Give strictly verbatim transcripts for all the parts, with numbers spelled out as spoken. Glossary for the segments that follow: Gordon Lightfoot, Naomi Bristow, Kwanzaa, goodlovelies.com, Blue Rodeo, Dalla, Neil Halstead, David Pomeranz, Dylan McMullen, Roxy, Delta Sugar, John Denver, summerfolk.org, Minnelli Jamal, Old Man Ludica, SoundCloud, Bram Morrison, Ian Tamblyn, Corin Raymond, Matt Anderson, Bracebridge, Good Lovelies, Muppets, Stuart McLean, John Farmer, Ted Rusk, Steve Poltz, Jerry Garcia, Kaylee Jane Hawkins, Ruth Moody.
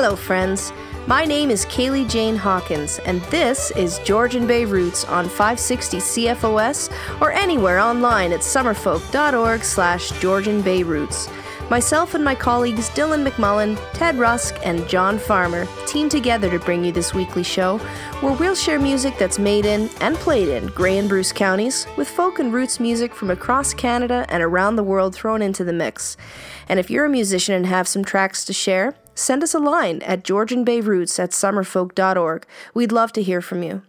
Hello, friends. My name is Kaylee Jane Hawkins, and this is Georgian Bay Roots on five sixty C F O S or anywhere online at summerfolk.org slash Georgian Bay Roots. Myself and my colleagues Dylan McMullen, Ted Rusk, and John Farmer team together to bring you this weekly show where we'll share music that's made in and played in Grey and Bruce counties, with folk and roots music from across Canada and around the world thrown into the mix. And if you're a musician and have some tracks to share, send us a line at georgianbayroots at summerfolk.org. We'd love to hear from you.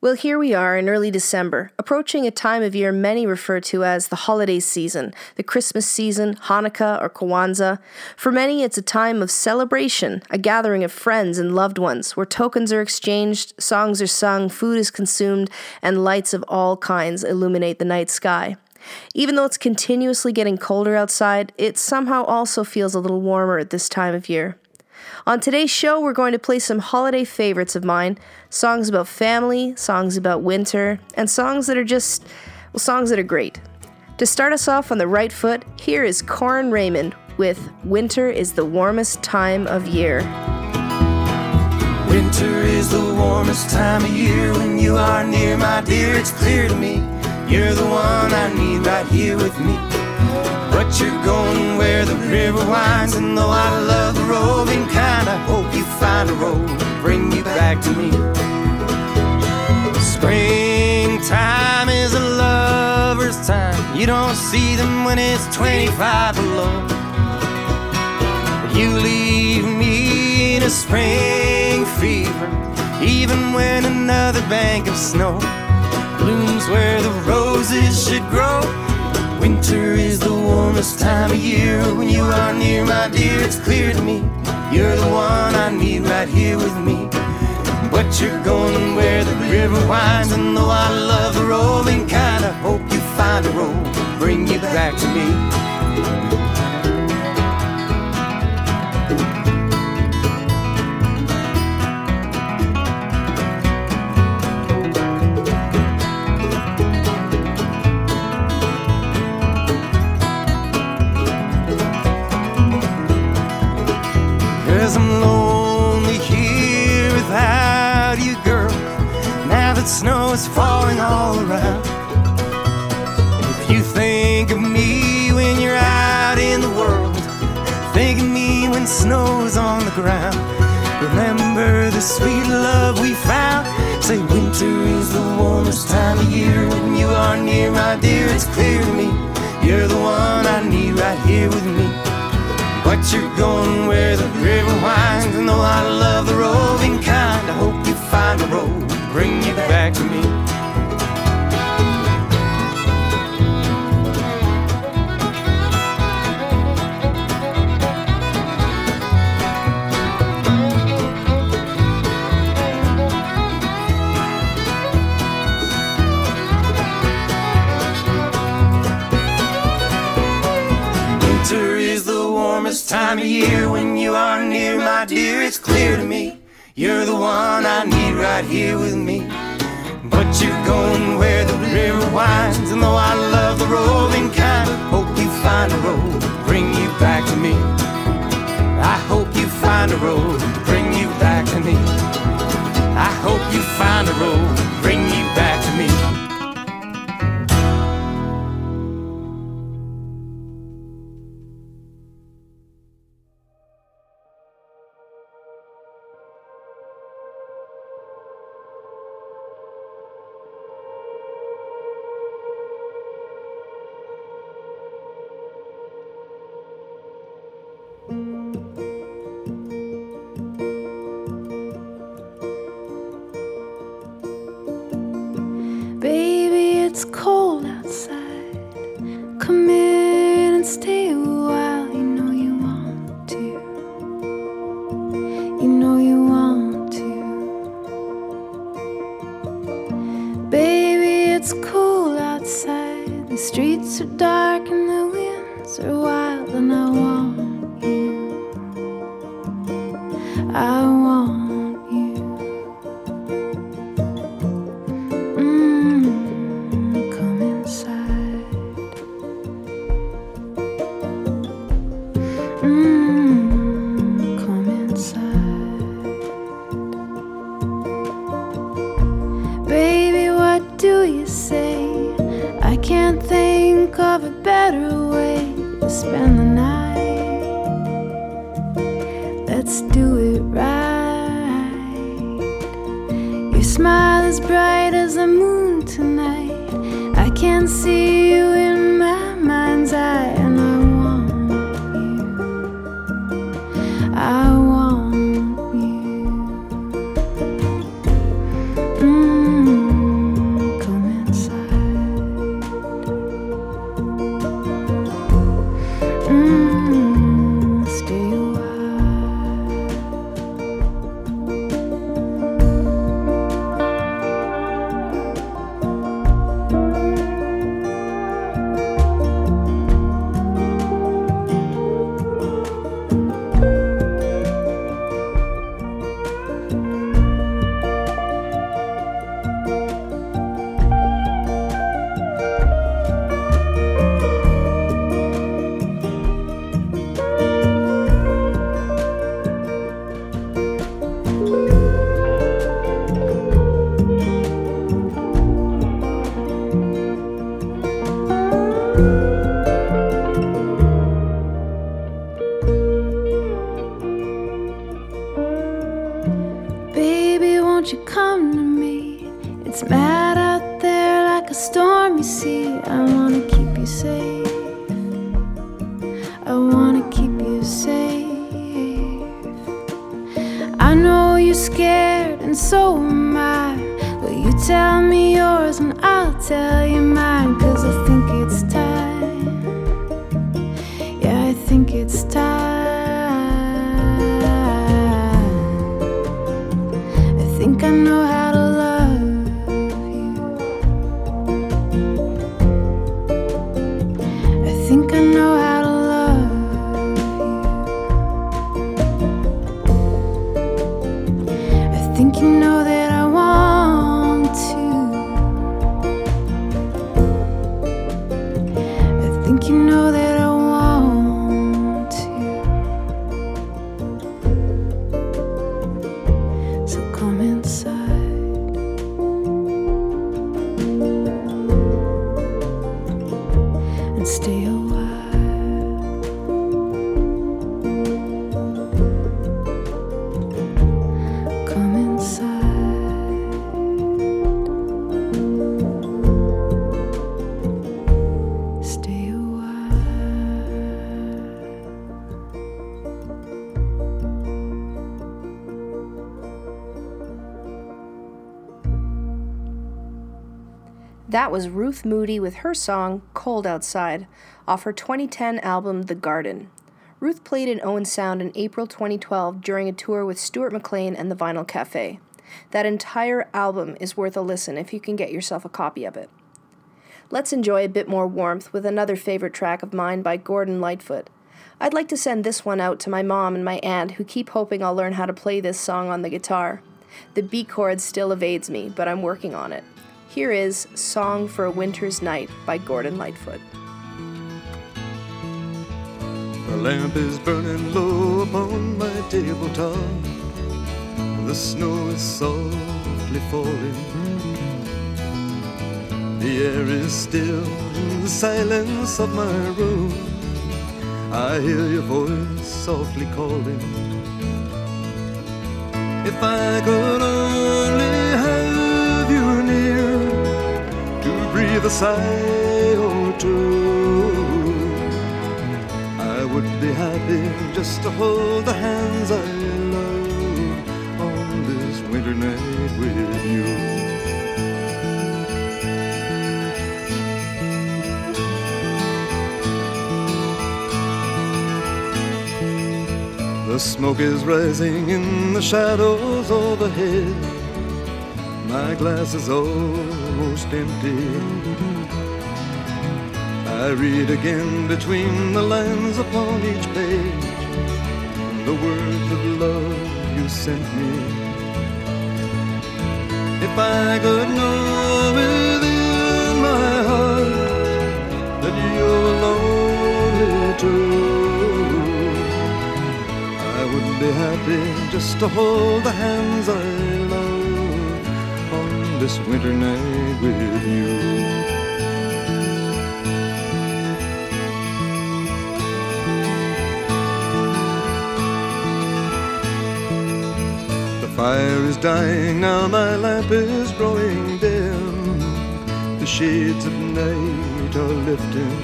Well, here we are in early December, approaching a time of year many refer to as the holiday season, the Christmas season, Hanukkah or Kwanzaa. For many, it's a time of celebration, a gathering of friends and loved ones, where tokens are exchanged, songs are sung, food is consumed, and lights of all kinds illuminate the night sky. Even though it's continuously getting colder outside, it somehow also feels a little warmer at this time of year. On today's show, we're going to play some holiday favorites of mine, songs about family, songs about winter, and songs that are just, well, songs that are great. To start us off on the right foot, here is Corin Raymond with Winter is the Warmest Time of Year. Winter is the warmest time of year. When you are near, my dear, it's clear to me you're the one I need right here with me. But you're going where the river winds, and though I love the roving kind, I hope you find a road to bring you back to me. Springtime is a lover's time. You don't see them when it's twenty-five below. You leave me in a spring fever, even when another bank of snow blooms where the roses should grow. Winter is the warmest time of year. When you are near, my dear, it's clear to me you're the one I need right here with me. But you're going where the river winds, and though I love the rolling kind, I hope you find a road to bring you back to me. I'm lonely here without you, girl. Now that snow is falling all around, and if you think of me when you're out in the world, think of me when snow's on the ground. Remember the sweet love we found. Say winter is the warmest time of year. When you are near, my dear, it's clear to me you're the one I need right here with me. But you're going where the river winds, and though I love the roving kind, I hope you find a road to bring you back to me. Time of year, when you are near, my dear, it's clear to me you're the one I need right here with me. But you're going where the river winds, and though I love the rolling kind, hope you find a road to bring you back to me. I hope you find a road to bring you back to me. I hope you find a road to bring you back to me. Mm, come inside. spend the night. Let's do it right. Your smile is bright as the moon tonight. I can see you in my mind's eye, and I want you. I want you. Mm, come inside. Mm, stay a That was Ruth Moody with her song, Cold Outside, off her twenty ten album, The Garden. Ruth played in Owen Sound in April twenty twelve during a tour with Stuart McLean and the Vinyl Cafe. That entire album is worth a listen if you can get yourself a copy of it. Let's enjoy a bit more warmth with another favorite track of mine by Gordon Lightfoot. I'd like to send this one out to my mom and my aunt, who keep hoping I'll learn how to play this song on the guitar. The B chord still evades me, but I'm working on it. Here is Song for a Winter's Night by Gordon Lightfoot. The lamp is burning low upon my tabletop. The snow is softly falling. The air is still in the silence of my room. I hear your voice softly calling. If I could only have you near, breathe a sigh or two, I would be happy just to hold the hands I love on this winter night with you. The smoke is rising in the shadows overhead. My glass is almost empty. I read again between the lines upon each page the words of love you sent me. If I could know within my heart that you were lonely too, I would be happy just to hold the hands I love this winter night with you. fire is dying, now my lamp is growing dim. The shades of night are lifting.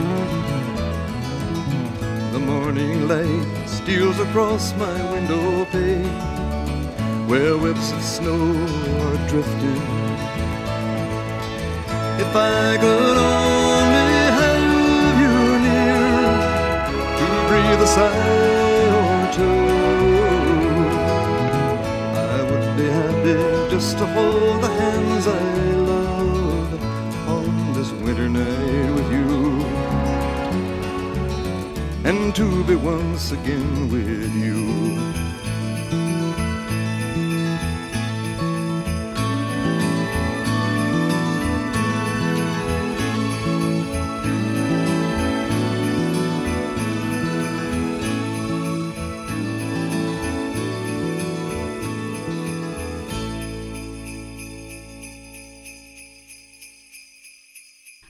The morning light steals across my window pane, where whips of snow are drifting. If I could only have you near to breathe a sigh or two, just to hold the hands I love on this winter night with you, and to be once again with you.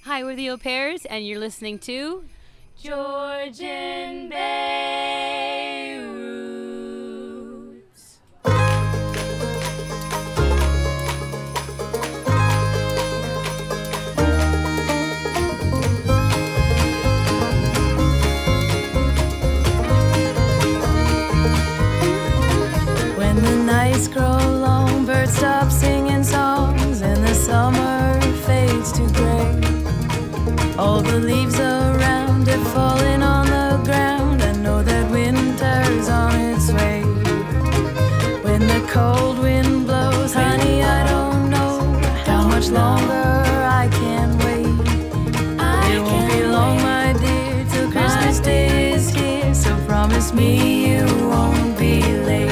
Hi, we're the Au Pairs, and you're listening to Georgian Bay Roots. When the nights grow long, birds stop singing songs, and the summer fades to gray. All the leaves around it falling on the ground, I know that winter's on its way. When the cold wind blows, honey, I don't know how much longer I can wait. It won't be long, my dear, till Christmas Day is here, so promise me you won't be late.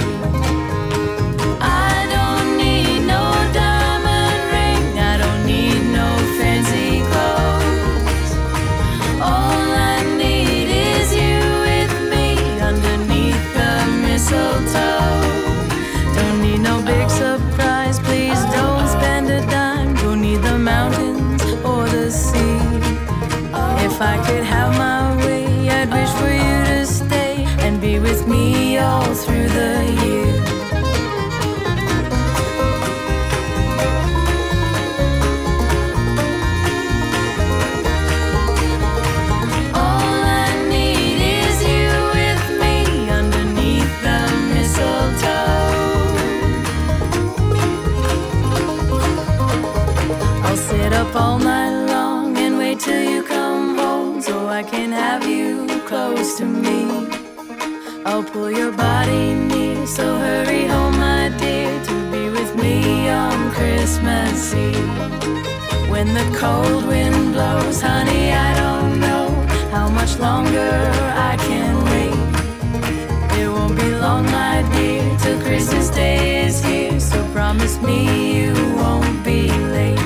If I could have my way, I'd wish for you to stay and be with me all through the year. All I need is you with me underneath the mistletoe. I'll sit up all night long and wait till you come, so I can have you close to me. I'll pull your body near, so hurry home, my dear, to be with me on Christmas Eve. When the cold wind blows, honey, I don't know how much longer I can wait. It won't be long, my dear, till Christmas Day is here, so promise me you won't be late.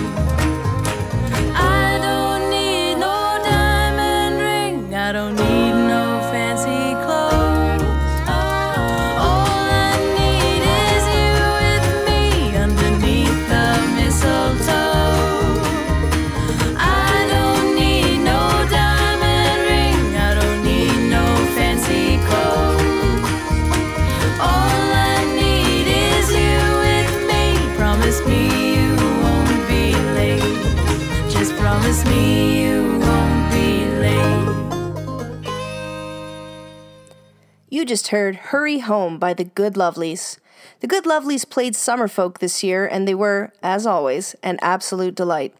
I don't need no fancy clothes. All I need is you with me underneath the mistletoe. I don't need no diamond ring. I don't need no fancy clothes. All I need is you with me. Promise me you won't be late. Just promise me you won't be late. You just heard Hurry Home by the Good Lovelies. The Good Lovelies played Summerfolk this year, and they were, as always, an absolute delight.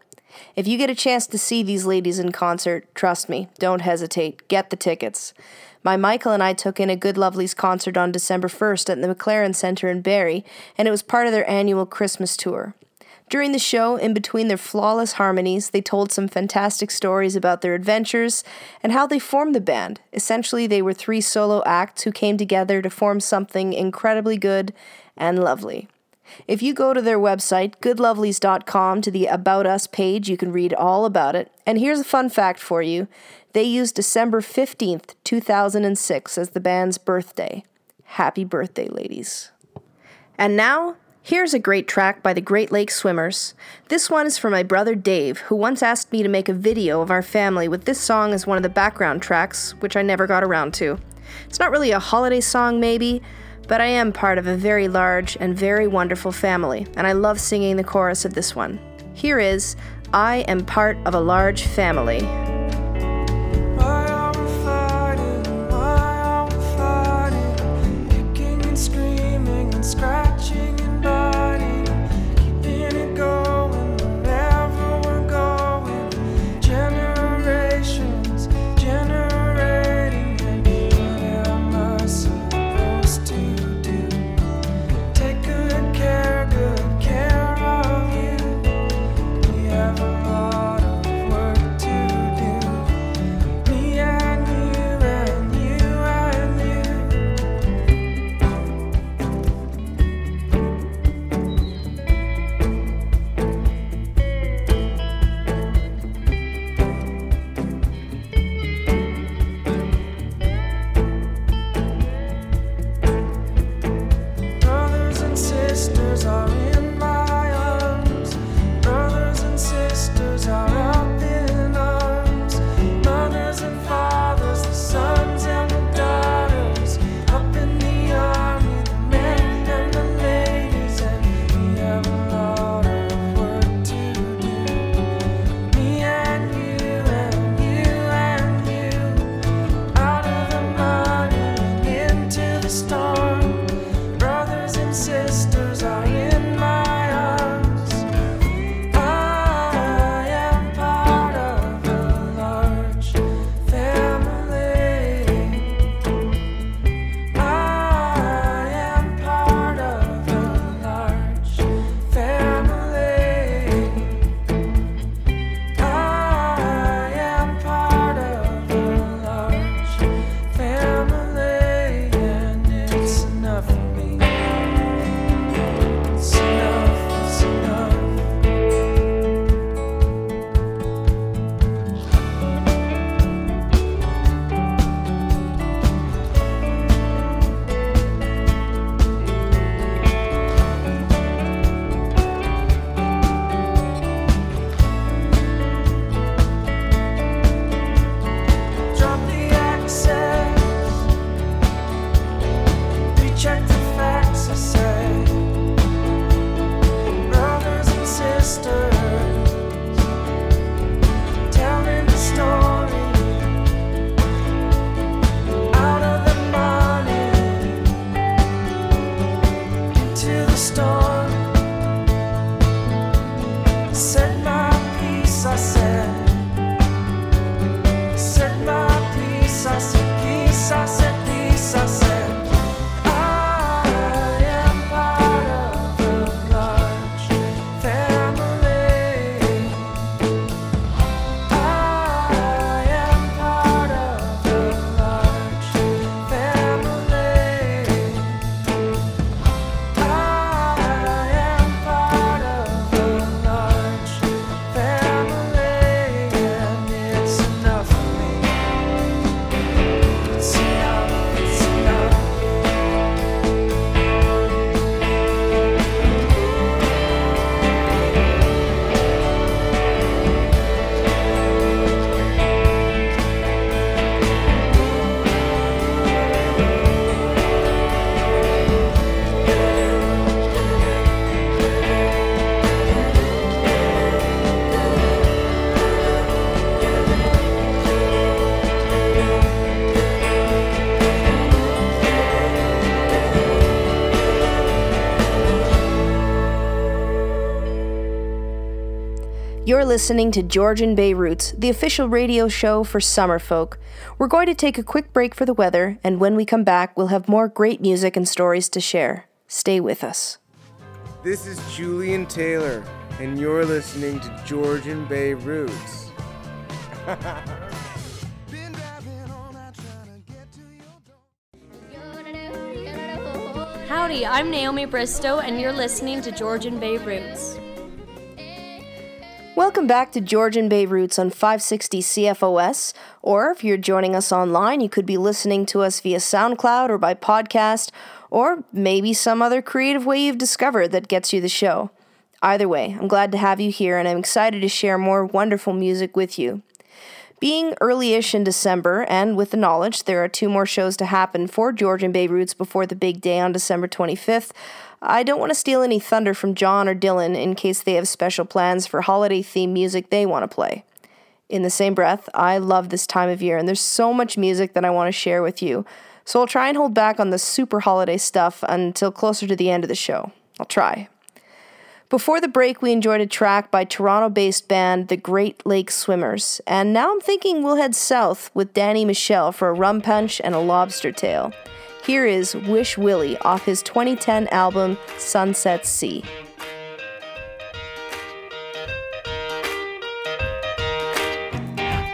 If you get a chance to see these ladies in concert, trust me, don't hesitate, get the tickets. My Michael and I took in a Good Lovelies concert on December first at the McLaren Center in Barrie, and it was part of their annual Christmas tour. During the show, in between their flawless harmonies, they told some fantastic stories about their adventures and how they formed the band. Essentially, they were three solo acts who came together to form something incredibly good and lovely. If you go to their website, good lovelies dot com, to the About Us page, you can read all about it. And here's a fun fact for you. They used December fifteenth, two thousand six as the band's birthday. Happy birthday, ladies. And now, here's a great track by the Great Lake Swimmers. This one is for my brother Dave, who once asked me to make a video of our family with this song as one of the background tracks, which I never got around to. It's not really a holiday song, maybe, But I am part of a very large and very wonderful family, and I love singing the chorus of this one. Here is, I Am Part of a Large Family. You're listening to Georgian Bay Roots, the official radio show for Summerfolk. We're going to take a quick break for the weather, and when we come back, we'll have more great music and stories to share. Stay with us. This is Julian Taylor, and you're listening to Georgian Bay Roots. Howdy, I'm Naomi Bristow, and you're listening to Georgian Bay Roots. Welcome back to Georgian Bay Roots on five sixty C F O S, or if you're joining us online, you could be listening to us via SoundCloud or by podcast, or maybe some other creative way you've discovered that gets you the show. Either way, I'm glad to have you here, and I'm excited to share more wonderful music with you. Being early-ish in December, and with the knowledge there are two more shows to happen for Georgian Bay Roots before the big day on December twenty-fifth, I don't want to steal any thunder from John or Dylan in case they have special plans for holiday-themed music they want to play. In the same breath, I love this time of year, and there's so much music that I want to share with you, so I'll try and hold back on the super holiday stuff until closer to the end of the show. I'll try. Before the break, we enjoyed a track by Toronto-based band The Great Lake Swimmers, and now I'm thinking we'll head south with Danny Michelle for a rum punch and a lobster tail. Here is Wish Willie off his twenty ten album Sunset Sea.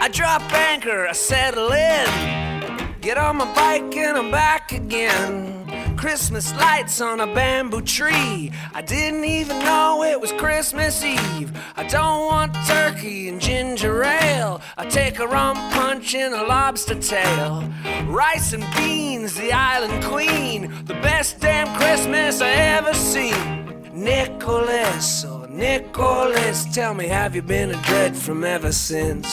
I drop anchor, I settle in, get on my bike and I'm back again. Christmas lights on a bamboo tree. I didn't even know it was Christmas Eve. I don't want turkey and ginger ale. I take a rum punch and a lobster tail. Rice and beans, the island queen. The best damn Christmas I ever seen. Nicholas, oh Nicholas, tell me, have you been adrift from ever since?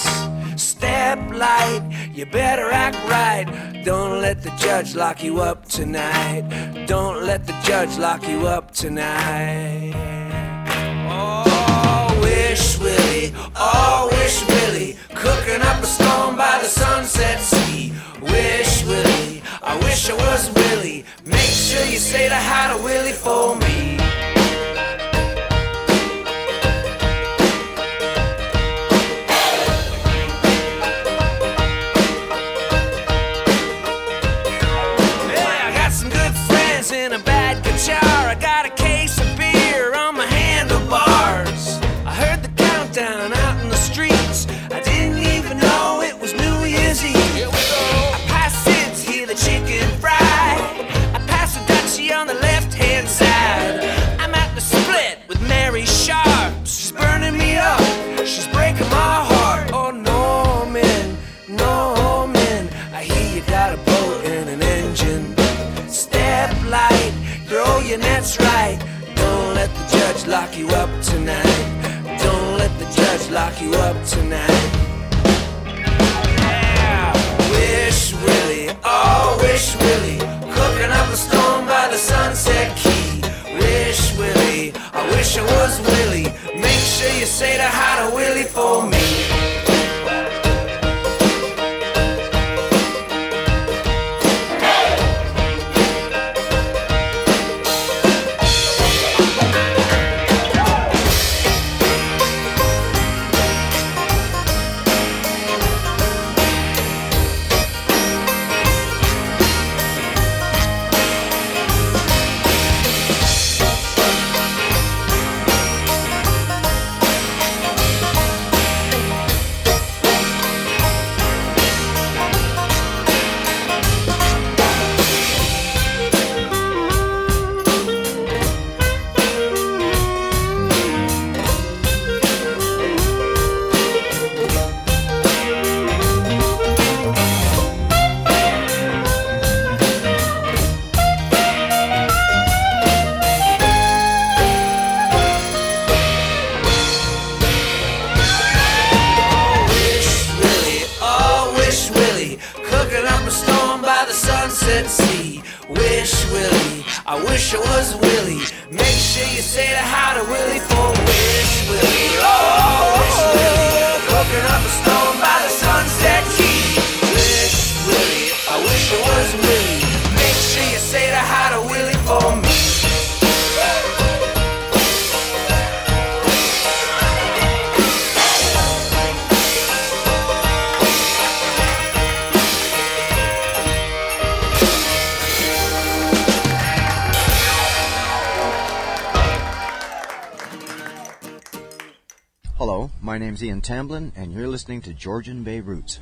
Step light, you better act right. Don't let the judge lock you up tonight. Don't let the judge lock you up tonight. Oh, wish Willie, oh, wish Willie, cooking up a storm by the sunset sea. Wish Willie, I wish I was Willie. Make sure you say the hi to Willie for me. That's right. Don't let the judge lock you up tonight. Don't let the judge lock you up tonight. Yeah. Wish Willie, oh wish Willie, cooking up a storm by the sunset key. Wish Willie, I wish I was Willie. Make sure you say the hi to Willie for me. Ian Tamblyn, and you're listening to Georgian Bay Roots.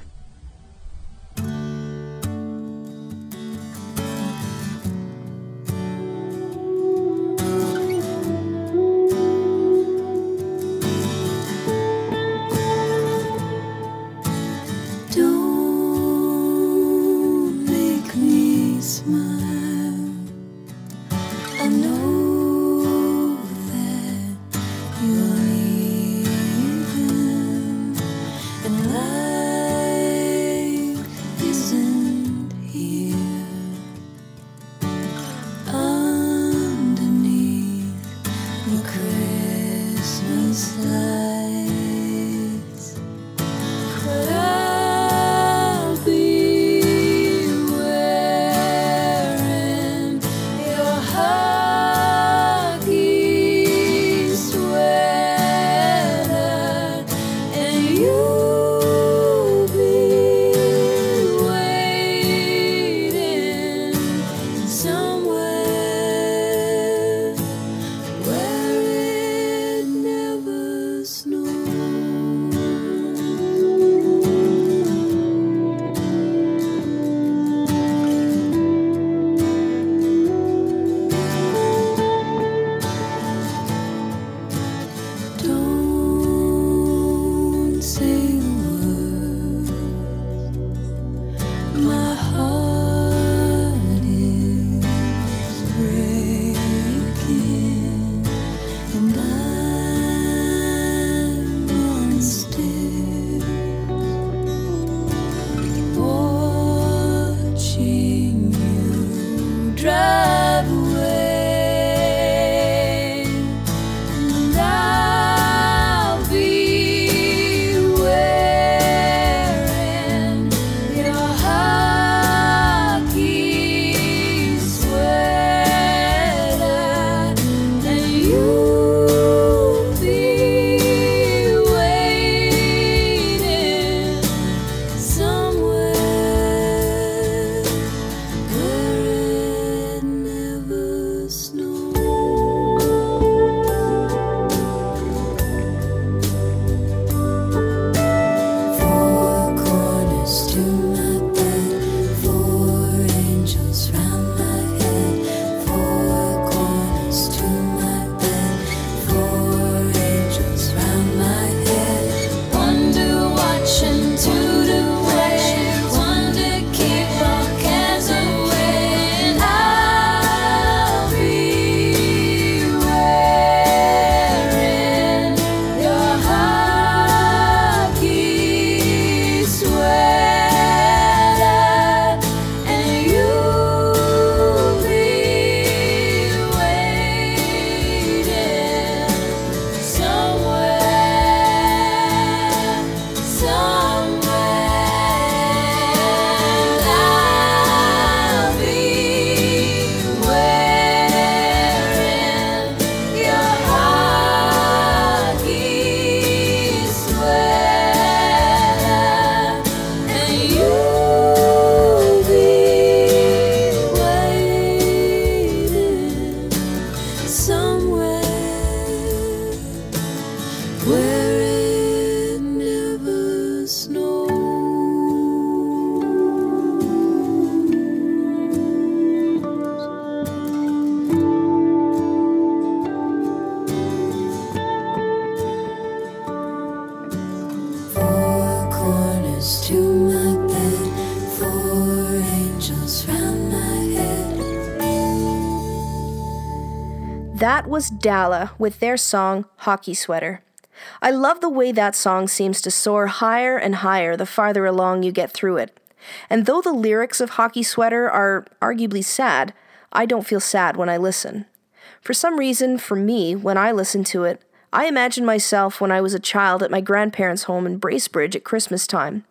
And love. That was Dalla with their song, Hockey Sweater. I love the way that song seems to soar higher and higher the farther along you get through it. And though the lyrics of Hockey Sweater are arguably sad, I don't feel sad when I listen. For some reason, for me, when I listen to it, I imagine myself when I was a child at my grandparents' home in Bracebridge at Christmas time.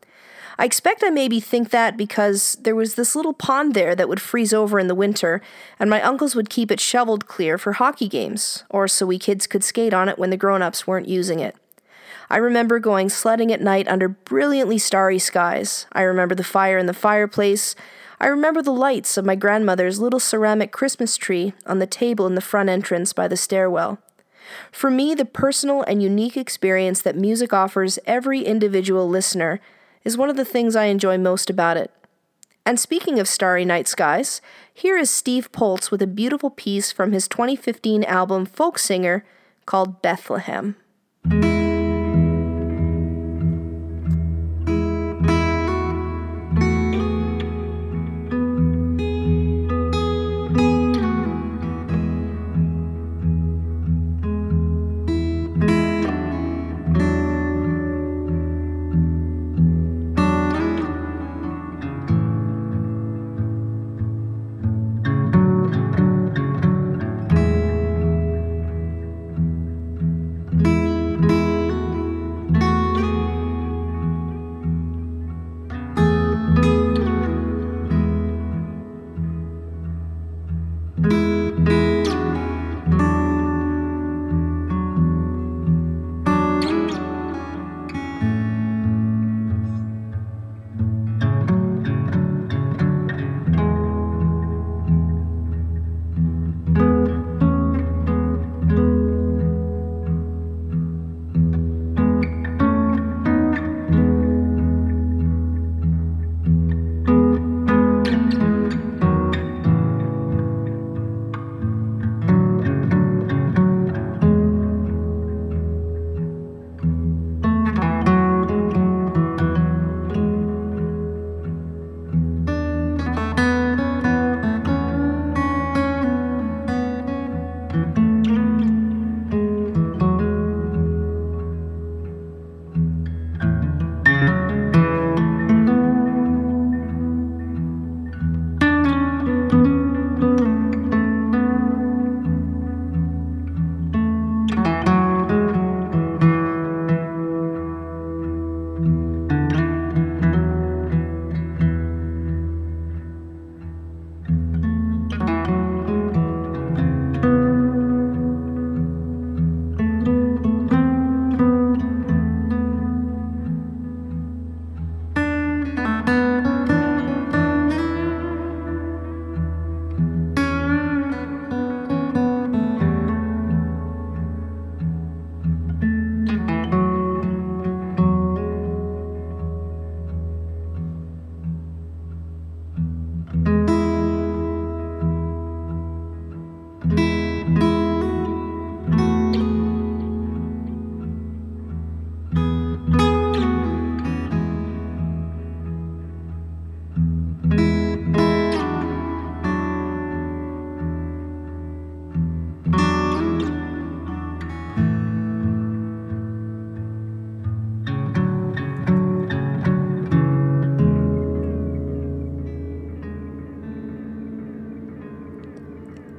I expect I maybe think that because there was this little pond there that would freeze over in the winter, and my uncles would keep it shoveled clear for hockey games, or so we kids could skate on it when the grown-ups weren't using it. I remember going sledding at night under brilliantly starry skies. I remember the fire in the fireplace. I remember the lights of my grandmother's little ceramic Christmas tree on the table in the front entrance by the stairwell. For me, the personal and unique experience that music offers every individual listener is one of the things I enjoy most about it. And speaking of starry night skies, here is Steve Poltz with a beautiful piece from his twenty fifteen album Folk Singer called Bethlehem.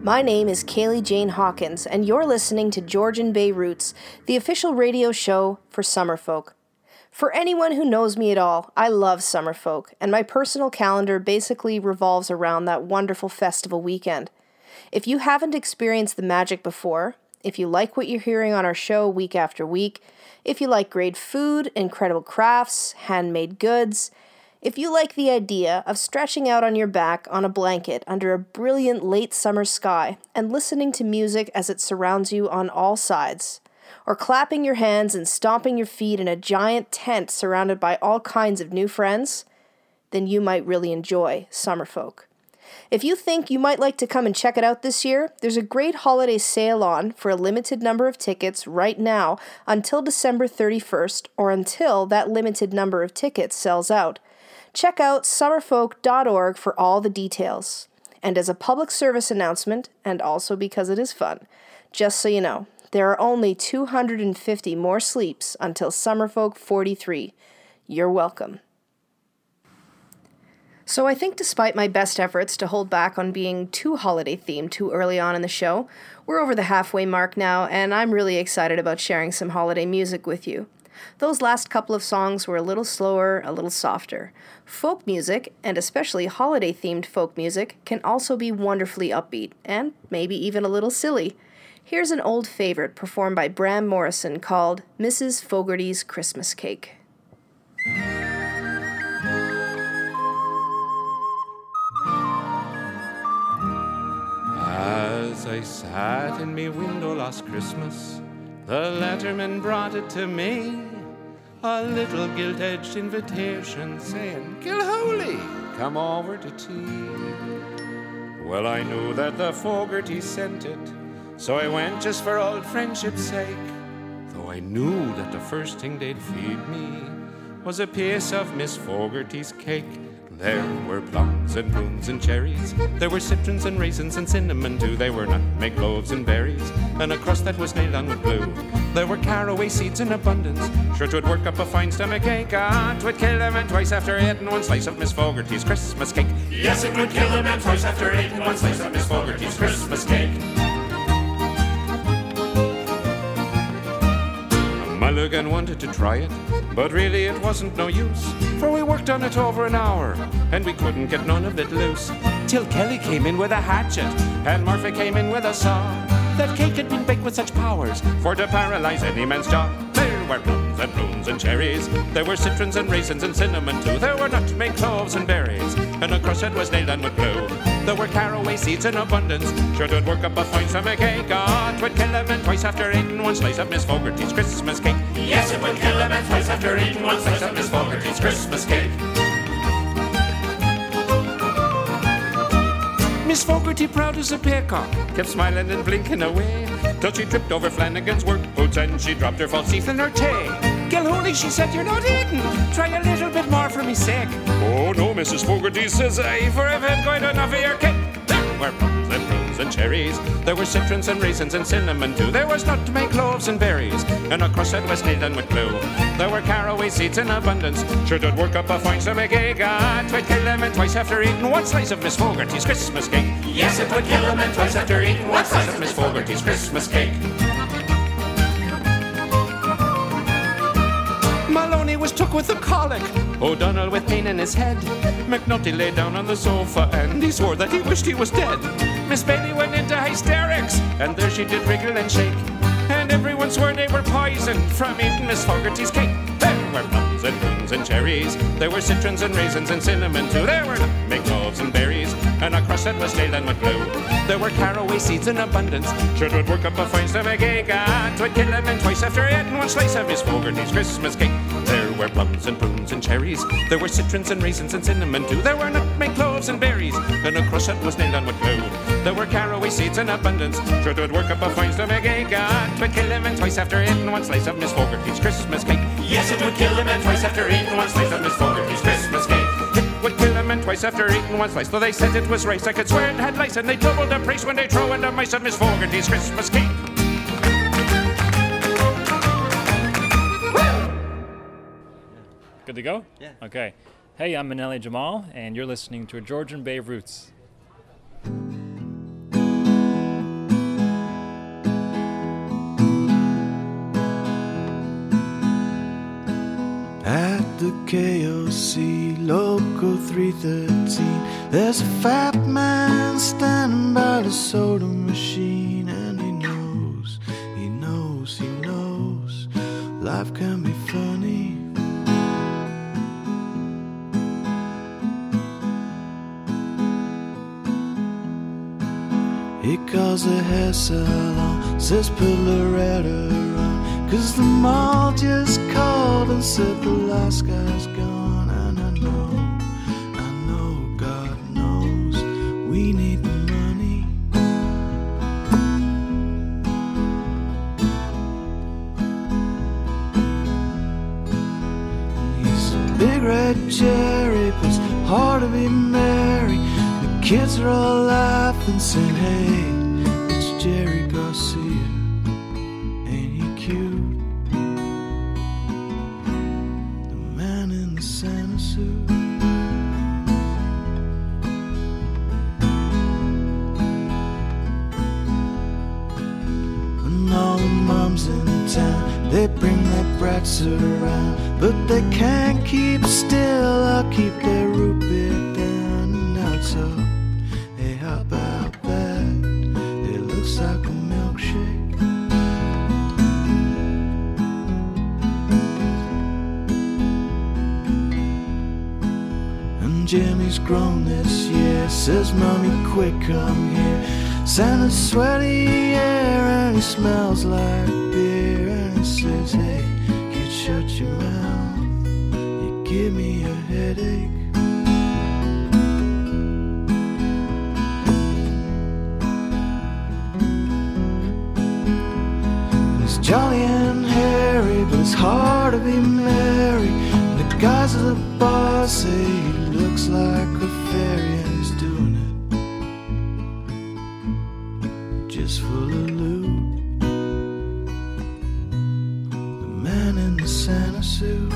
My name is Kaylee Jane Hawkins, and you're listening to Georgian Bay Roots, the official radio show for Summerfolk. For anyone who knows me at all, I love Summerfolk, and my personal calendar basically revolves around that wonderful festival weekend. If you haven't experienced the magic before, if you like what you're hearing on our show week after week, if you like great food, incredible crafts, handmade goods, if you like the idea of stretching out on your back on a blanket under a brilliant late summer sky and listening to music as it surrounds you on all sides, or clapping your hands and stomping your feet in a giant tent surrounded by all kinds of new friends, then you might really enjoy Summerfolk. If you think you might like to come and check it out this year, there's a great holiday sale on for a limited number of tickets right now until December thirty-first, or until that limited number of tickets sells out. Check out summerfolk dot org for all the details. and as a public service announcement, and also because it is fun. Just so you know, there are only two hundred fifty more sleeps until Summerfolk forty-three. You're welcome. So I think despite my best efforts to hold back on being too holiday-themed too early on in the show, we're over the halfway mark now, and I'm really excited about sharing some holiday music with you. Those last couple of songs were a little slower, a little softer. Folk music, and especially holiday-themed folk music, can also be wonderfully upbeat, and maybe even a little silly. Here's an old favorite performed by Bram Morrison called Missus Fogarty's Christmas Cake. As I sat in me window last Christmas, the letterman brought it to me, a little gilt-edged invitation saying, "Kilholy, come over to tea." Well, I knew that the Fogarty sent it, so I went just for old friendship's sake, though I knew that the first thing they'd feed me was a piece of Miss Fogarty's cake. There were plums and prunes and cherries, there were citrons and raisins and cinnamon too, there were nutmeg loaves and berries, and a crust that was nailed on with glue. There were caraway seeds in abundance, sure 'twould work up a fine stomach ache. Ah, 'twould kill a man twice after eating one slice of Miss Fogarty's Christmas cake. Yes, it would kill a man twice after eating one slice of Miss Fogarty's Christmas cake. Mulligan wanted to try it, but really it wasn't no use, for we worked on it over an hour, and we couldn't get none of it loose, till Kelly came in with a hatchet, and Murphy came in with a saw. That cake had been baked with such powers, for to paralyze any man's jaw. There were plums and prunes and cherries, there were citrons and raisins and cinnamon too, there were nutmeg cloves and berries, and a crust that was nailed on with glue. There were caraway seeds in abundance, sure 'twould work up a fine stomach ache. Ah, 'twould kill a man twice after eating one slice of Miss Fogarty's Christmas cake. Yes, it would kill a man twice after eating one slice of Miss Fogarty's Christmas cake. Miss Fogarty, proud as a peacock, kept smiling and blinking away, till she tripped over Flanagan's work boots and she dropped her false teeth in her tay. "Gilhooly," she said, "you're not eating. Try a little bit more for me sake." "Oh no, Missus Fogarty," says I, "for I've had quite enough of your cake." There were plums and prunes and cherries, there were citrons and raisins and cinnamon too, there was nutmeg cloves and berries, and a crust that was nailed on with glue. There were caraway seeds in abundance, sure 'twould work up a fine stomach ache. Ah, 'twould kill a man twice after eating one slice of Miss Fogarty's Christmas cake. Yes, it would kill a man twice after eating one slice of Miss Fogarty's Christmas cake. Maloney was took with a colic, O'Donnell with pain in his head, McNulty lay down on the sofa and he swore that he wished he was dead. Miss Bailey went into hysterics, and there she did wriggle and shake, and everyone swore they were poisoned from eating Miss Fogarty's cake. There were plums and prunes and cherries, there were citrons and raisins and cinnamon too, there were nutmeg cloves and berries, and a crust that was nailed on with glue. There were caraway seeds in abundance, sure 'twould work up a fine stomach ache. Ah, 'twould kill a man twice after eating one slice of Miss Fogarty's Christmas cake. There were plums and prunes and cherries, there were citrons and raisins and cinnamon too, there were nutmeg cloves and berries, and a crust that was nailed on with glue. There were caraway seeds in abundance, sure 'twould work up a fine stomach ache. Ah, 'twould kill a man twice after eating one slice of Miss Fogarty's Christmas cake. Yes, it would kill a man twice after eating one slice of Miss Fogarty's Christmas cake. Would kill a man twice after eating one slice, though they said it was rice. I could swear it had lice, and they doubled the price when they throw in the mice of Miss Fogarty's Christmas cake. Good to go? Yeah. Okay. Hey, I'm Minnelli Jamal, and you're listening to Georgian Bay Roots. At the K O C Local three thirteen, there's a fat man standing by the soda machine, and he knows, he knows, he knows life can be funny. He calls the hair salon, says put Loretta on, 'cause the mall just called and said the last guy's gone. And I know, I know, God knows we need the money. He's a big red cherry, but it's hard to be merry. The Kids are all laughing, saying, hey, it's Jerry Garcia, ain't he cute? The man in the Santa suit. And all the moms in town, they bring their brats around, but they can't keep still or keep their root beer down. And out so Jimmy's grown this year, says, Mommy, quick, come here. Santa's sweaty air and he smells like beer. And he says, hey, kid, shut your mouth, you give me a headache. It's jolly and hairy, but it's hard to be merry. The guys at the bar say, looks like a fairy and he's doing it just for the loot. The man in the Santa suit.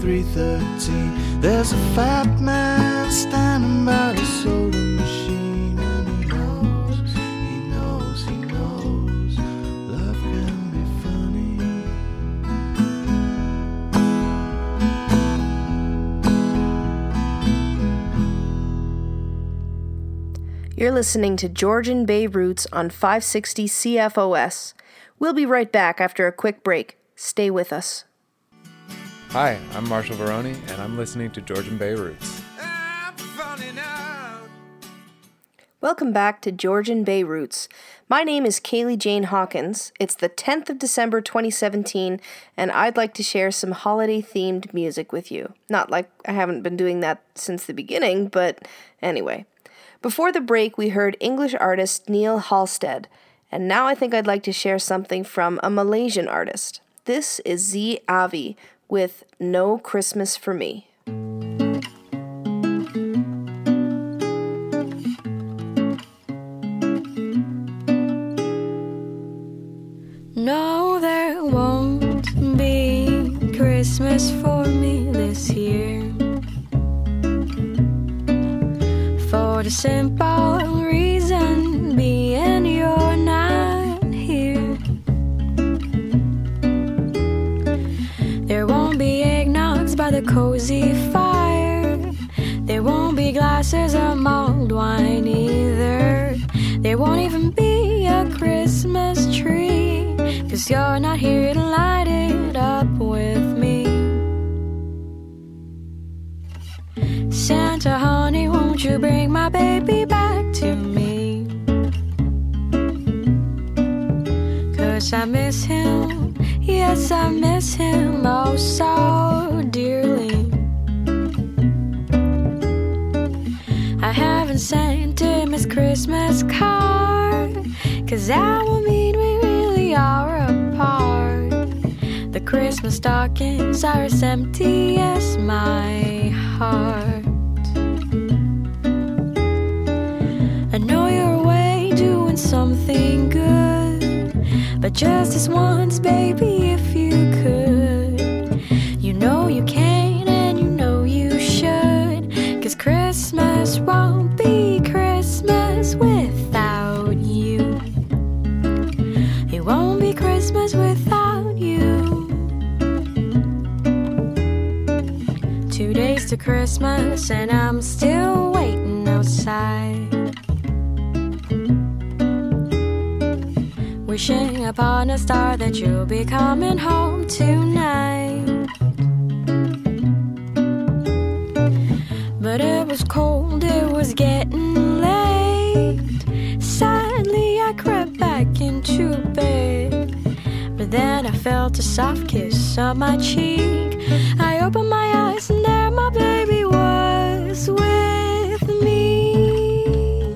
three thirteen There's a fat man standing by the soda machine, and he knows, he knows, he knows love can be funny. You're listening to Georgian Bay Roots on five sixty C F O S. We'll be right back after a quick break. Stay with us. Hi, I'm Marshall Veroni, and I'm listening to Georgian Bay Roots. I'm falling out. Welcome back to Georgian Bay Roots. My name is Kaylee Jane Hawkins. It's the tenth of December twenty seventeen, and I'd like to share some holiday-themed music with you. Not like I haven't been doing that since the beginning, but anyway. Before the break, we heard English artist Neil Halstead, and now I think I'd like to share something from a Malaysian artist. This is Zee Avi with No Christmas for Me. No, there won't be Christmas for me this year, for the simple reason being you're not here. There won't be eggnogs by the cozy fire. There won't be glasses of mulled wine either. There won't even be a Christmas tree, 'cause you're not here to light it up with me. Santa, honey, won't you bring my baby back to me? 'Cause I miss him. Yes, I miss him oh so dearly. I haven't sent him his Christmas card, 'cause that would mean we really are apart. The Christmas stockings are as empty as my heart. I know you're away doing something good, but just this once, baby, if you could. You know you can and you know you should, 'cause Christmas won't be Christmas without you. It won't be Christmas without you. Two days to Christmas and I'm still waiting outside, wishing upon a star that you'll be coming home tonight. But it was cold, it was getting late, back into bed. But then I felt a soft kiss on my cheek. I opened my eyes and there my baby was with me.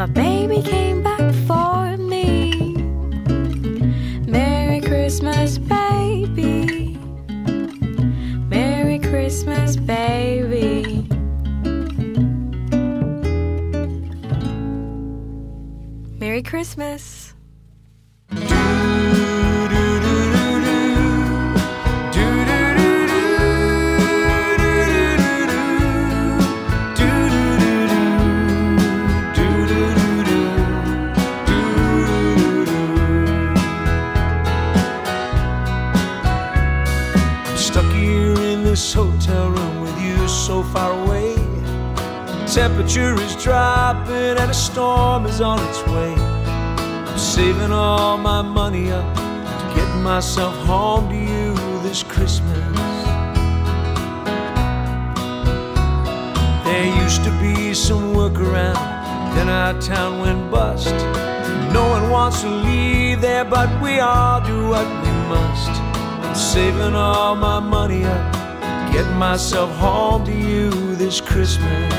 My baby came back for me. Merry Christmas, baby. Merry Christmas, baby. Merry Christmas. Hotel room with you so far away. Temperature is dropping and a storm is on its way. I'm saving all my money up to get myself home to you this Christmas. There used to be some workaround, then our town went bust. No one wants to leave there, but we all do what we must. I'm saving all my money up, get myself home to you this Christmas.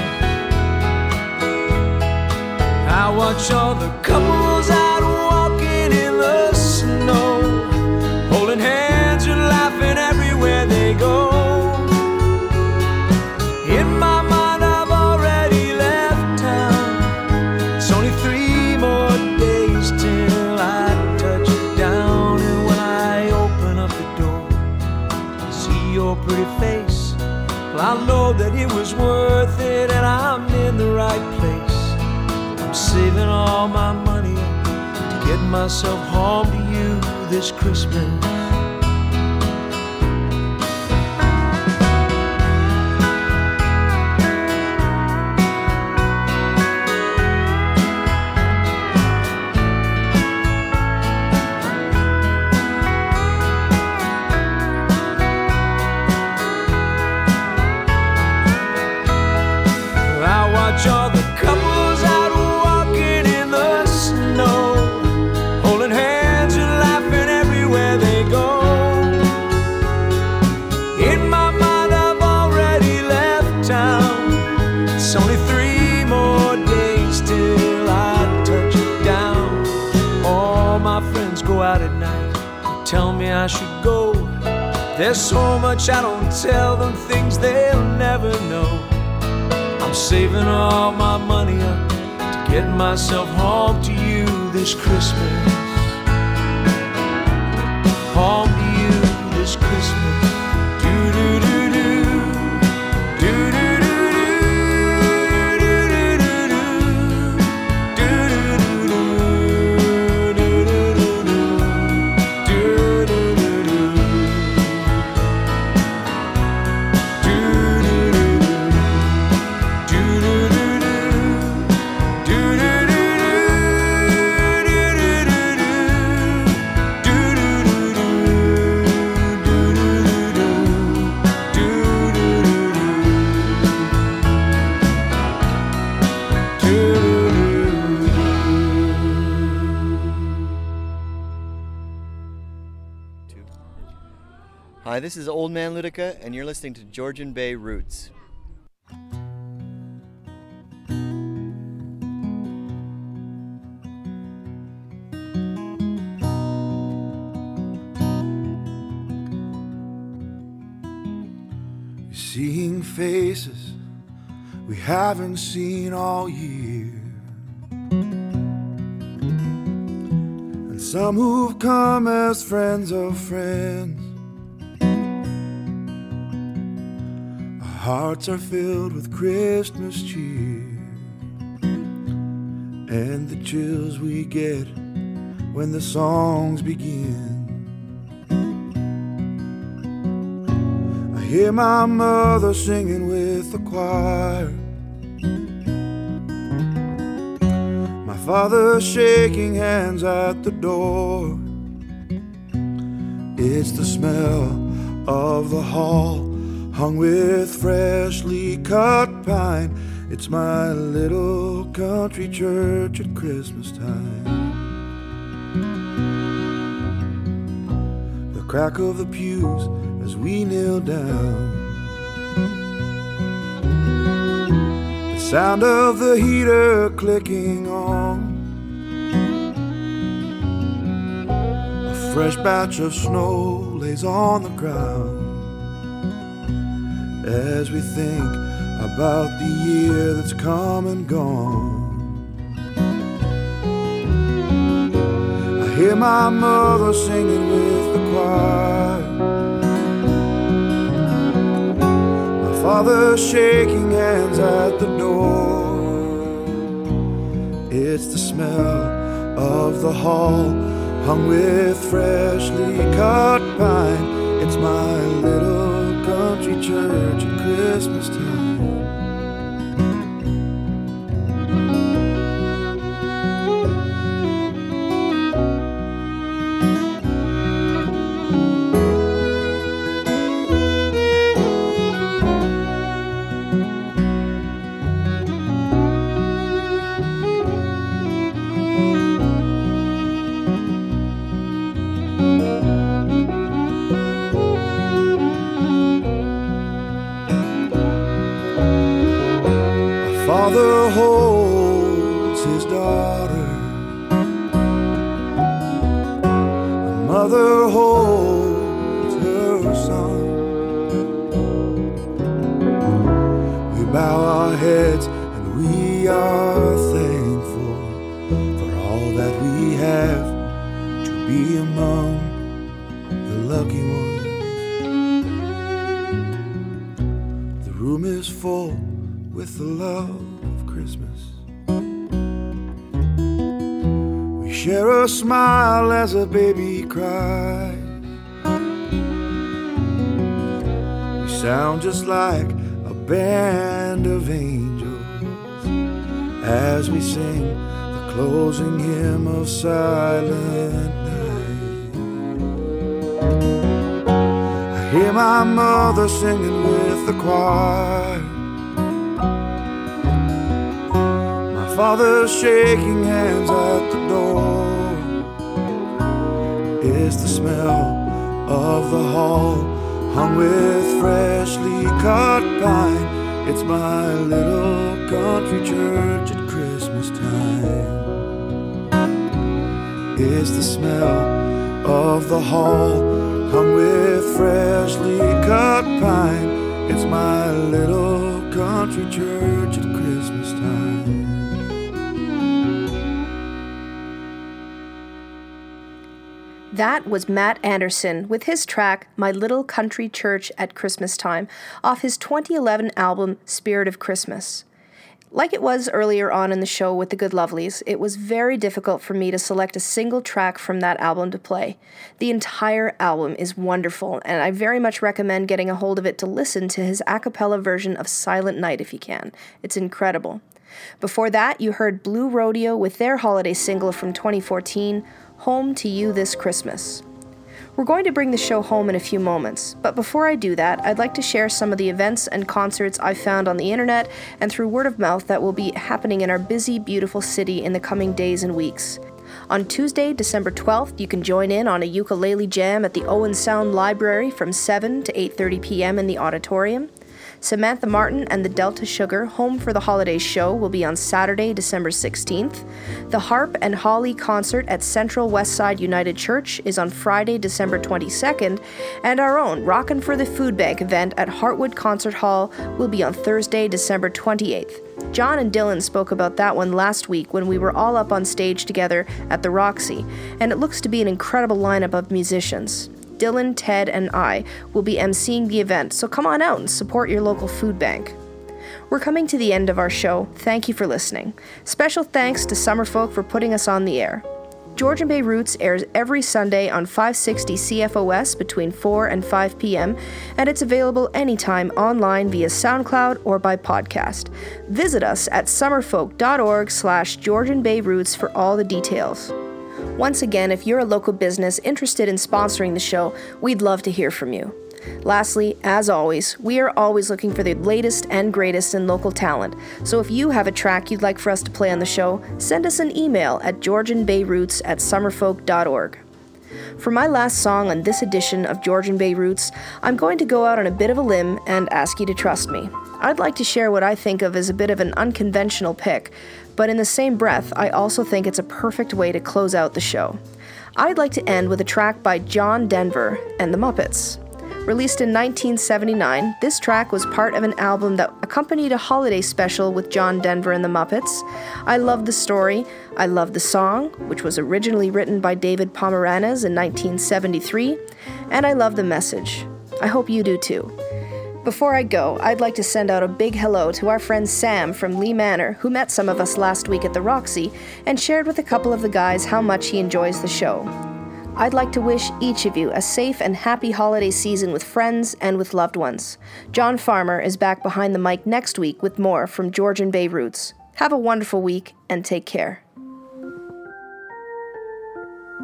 I watch all the couples out walking in the snow, holding hands and laughing everywhere they go. In my mind I've already left town, it's only three more days till I touch down. And when I open up the door, I see your pretty face. I know that it was worth it and I'm in the right place. I'm saving all my money to get myself home to you this Christmas. I should go. There's so much I don't tell them, things they'll never know. I'm saving all my money up to get myself home to you this Christmas. Home to you this Christmas. Do do do. Hi, this is Old Man Ludica, and you're listening to Georgian Bay Roots. Seeing faces we haven't seen all year, and some who've come as friends of friends. Hearts are filled with Christmas cheer, and the chills we get when the songs begin. I hear my mother singing with the choir, my father shaking hands at the door. It's the smell of the hall hung with freshly cut pine. It's my little country church at Christmas time. The crack of the pews as we kneel down, the sound of the heater clicking on, a fresh batch of snow lays on the ground as we think about the year that's come and gone. I hear my mother singing with the choir, my father shaking hands at the door. It's the smell of the hall hung with freshly cut pine. It's my little country church at Christmas time. Father holds his daughter, a mother holds her son. We bow our heads and we are thankful for all that we have to be among the lucky ones. The room is full with the love Christmas. We share a smile as a baby cries. We sound just like a band of angels as we sing the closing hymn of Silent Night. I hear my mother singing with the choir, father shaking hands at the door. It's the smell of the hall hung with freshly cut pine. It's my little country church at Christmas time. It's the smell of the hall hung with freshly cut pine. It's my little country church at Christmas time. That was Matt Anderson with his track, My Little Country Church at Christmas Time, off his twenty eleven album, Spirit of Christmas. Like it was earlier on in the show with the Good Lovelies, it was very difficult for me to select a single track from that album to play. The entire album is wonderful, and I very much recommend getting a hold of it to listen to his a cappella version of Silent Night if you can. It's incredible. Before that, you heard Blue Rodeo with their holiday single from twenty fourteen, Home to You This Christmas. We're going to bring the show home in a few moments, but before I do that, I'd like to share some of the events and concerts I've found on the internet and through word of mouth that will be happening in our busy, beautiful city in the coming days and weeks. On Tuesday, December twelfth, you can join in on a ukulele jam at the Owen Sound Library from seven to eight thirty p.m. in the auditorium. Samantha Martin and the Delta Sugar Home for the Holidays show will be on Saturday, December sixteenth. The Harp and Holly concert at Central Westside United Church is on Friday, December twenty-second, and our own Rockin' for the Food Bank event at Hartwood Concert Hall will be on Thursday, December twenty-eighth. John and Dylan spoke about that one last week when we were all up on stage together at the Roxy, and it looks to be an incredible lineup of musicians. Dylan, Ted, and I will be emceeing the event, so come on out and support your local food bank. We're coming to the end of our show. Thank you for listening. Special thanks to Summerfolk for putting us on the air. Georgian Bay Roots airs every Sunday on five sixty C F O S between four and five p.m., and it's available anytime online via SoundCloud or by podcast. Visit us at summerfolk.org slash Georgian Bay Roots for all the details. Once again, if you're a local business interested in sponsoring the show, we'd love to hear from you. Lastly, as always, we are always looking for the latest and greatest in local talent, so if you have a track you'd like for us to play on the show, send us an email at georgian bay roots at summerfolk dot org. For my last song on this edition of Georgian Bay Roots, I'm going to go out on a bit of a limb and ask you to trust me. I'd like to share what I think of as a bit of an unconventional pick, but in the same breath, I also think it's a perfect way to close out the show. I'd like to end with a track by John Denver and the Muppets. Released in nineteen seventy-nine, this track was part of an album that accompanied a holiday special with John Denver and the Muppets. I love the story, I love the song, which was originally written by David Pomeranz in nineteen seventy-three, and I love the message. I hope you do too. Before I go, I'd like to send out a big hello to our friend Sam from Lee Manor, who met some of us last week at the Roxy and shared with a couple of the guys how much he enjoys the show. I'd like to wish each of you a safe and happy holiday season with friends and with loved ones. John Farmer is back behind the mic next week with more from Georgian Bay Roots. Have a wonderful week and take care.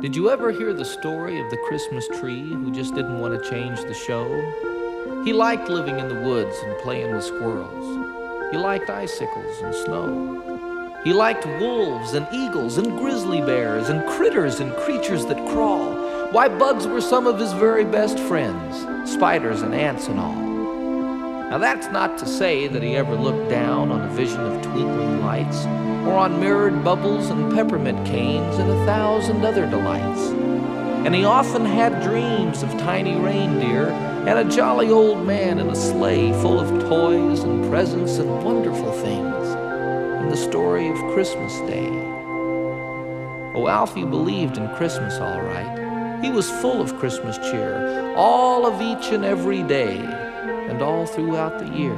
Did you ever hear the story of the Christmas tree who just didn't want to change the show? He liked living in the woods and playing with squirrels. He liked icicles and snow. He liked wolves and eagles and grizzly bears and critters and creatures that crawl. Why, bugs were some of his very best friends, spiders and ants and all. Now that's not to say that he ever looked down on a vision of twinkling lights or on mirrored bubbles and peppermint canes and a thousand other delights. And he often had dreams of tiny reindeer and a jolly old man in a sleigh full of toys and presents and wonderful things. The story of Christmas Day. Oh, Alfie believed in Christmas all right. He was full of Christmas cheer, all of each and every day, and all throughout the year.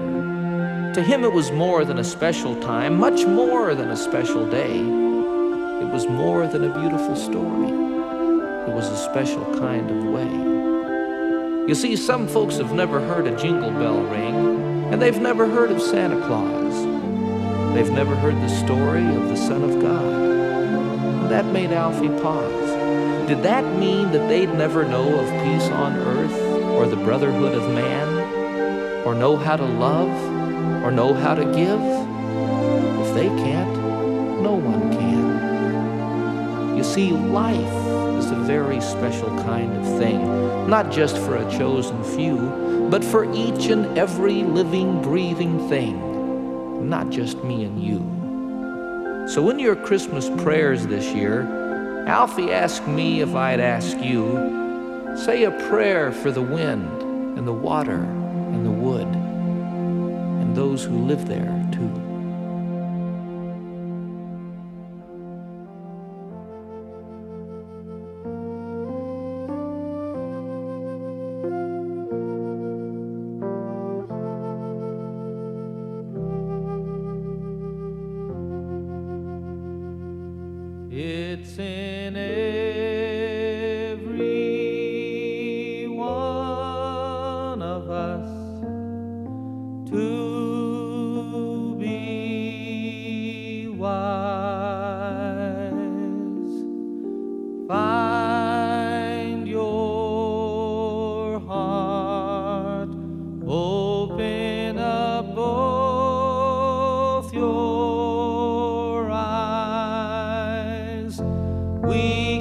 To him it was more than a special time, much more than a special day. It was more than a beautiful story. It was a special kind of way. You see, some folks have never heard a jingle bell ring, and they've never heard of Santa Claus. They've never heard the story of the Son of God. That made Alfie pause. Did that mean that they'd never know of peace on earth, or the brotherhood of man, or know how to love, or know how to give? If they can't, no one can. You see, life is a very special kind of thing, not just for a chosen few, but for each and every living, breathing thing. Not just me and you. So in your Christmas prayers this year, Alfie asked me if I'd ask you, say a prayer for the wind and the water and the wood and those who live there too. We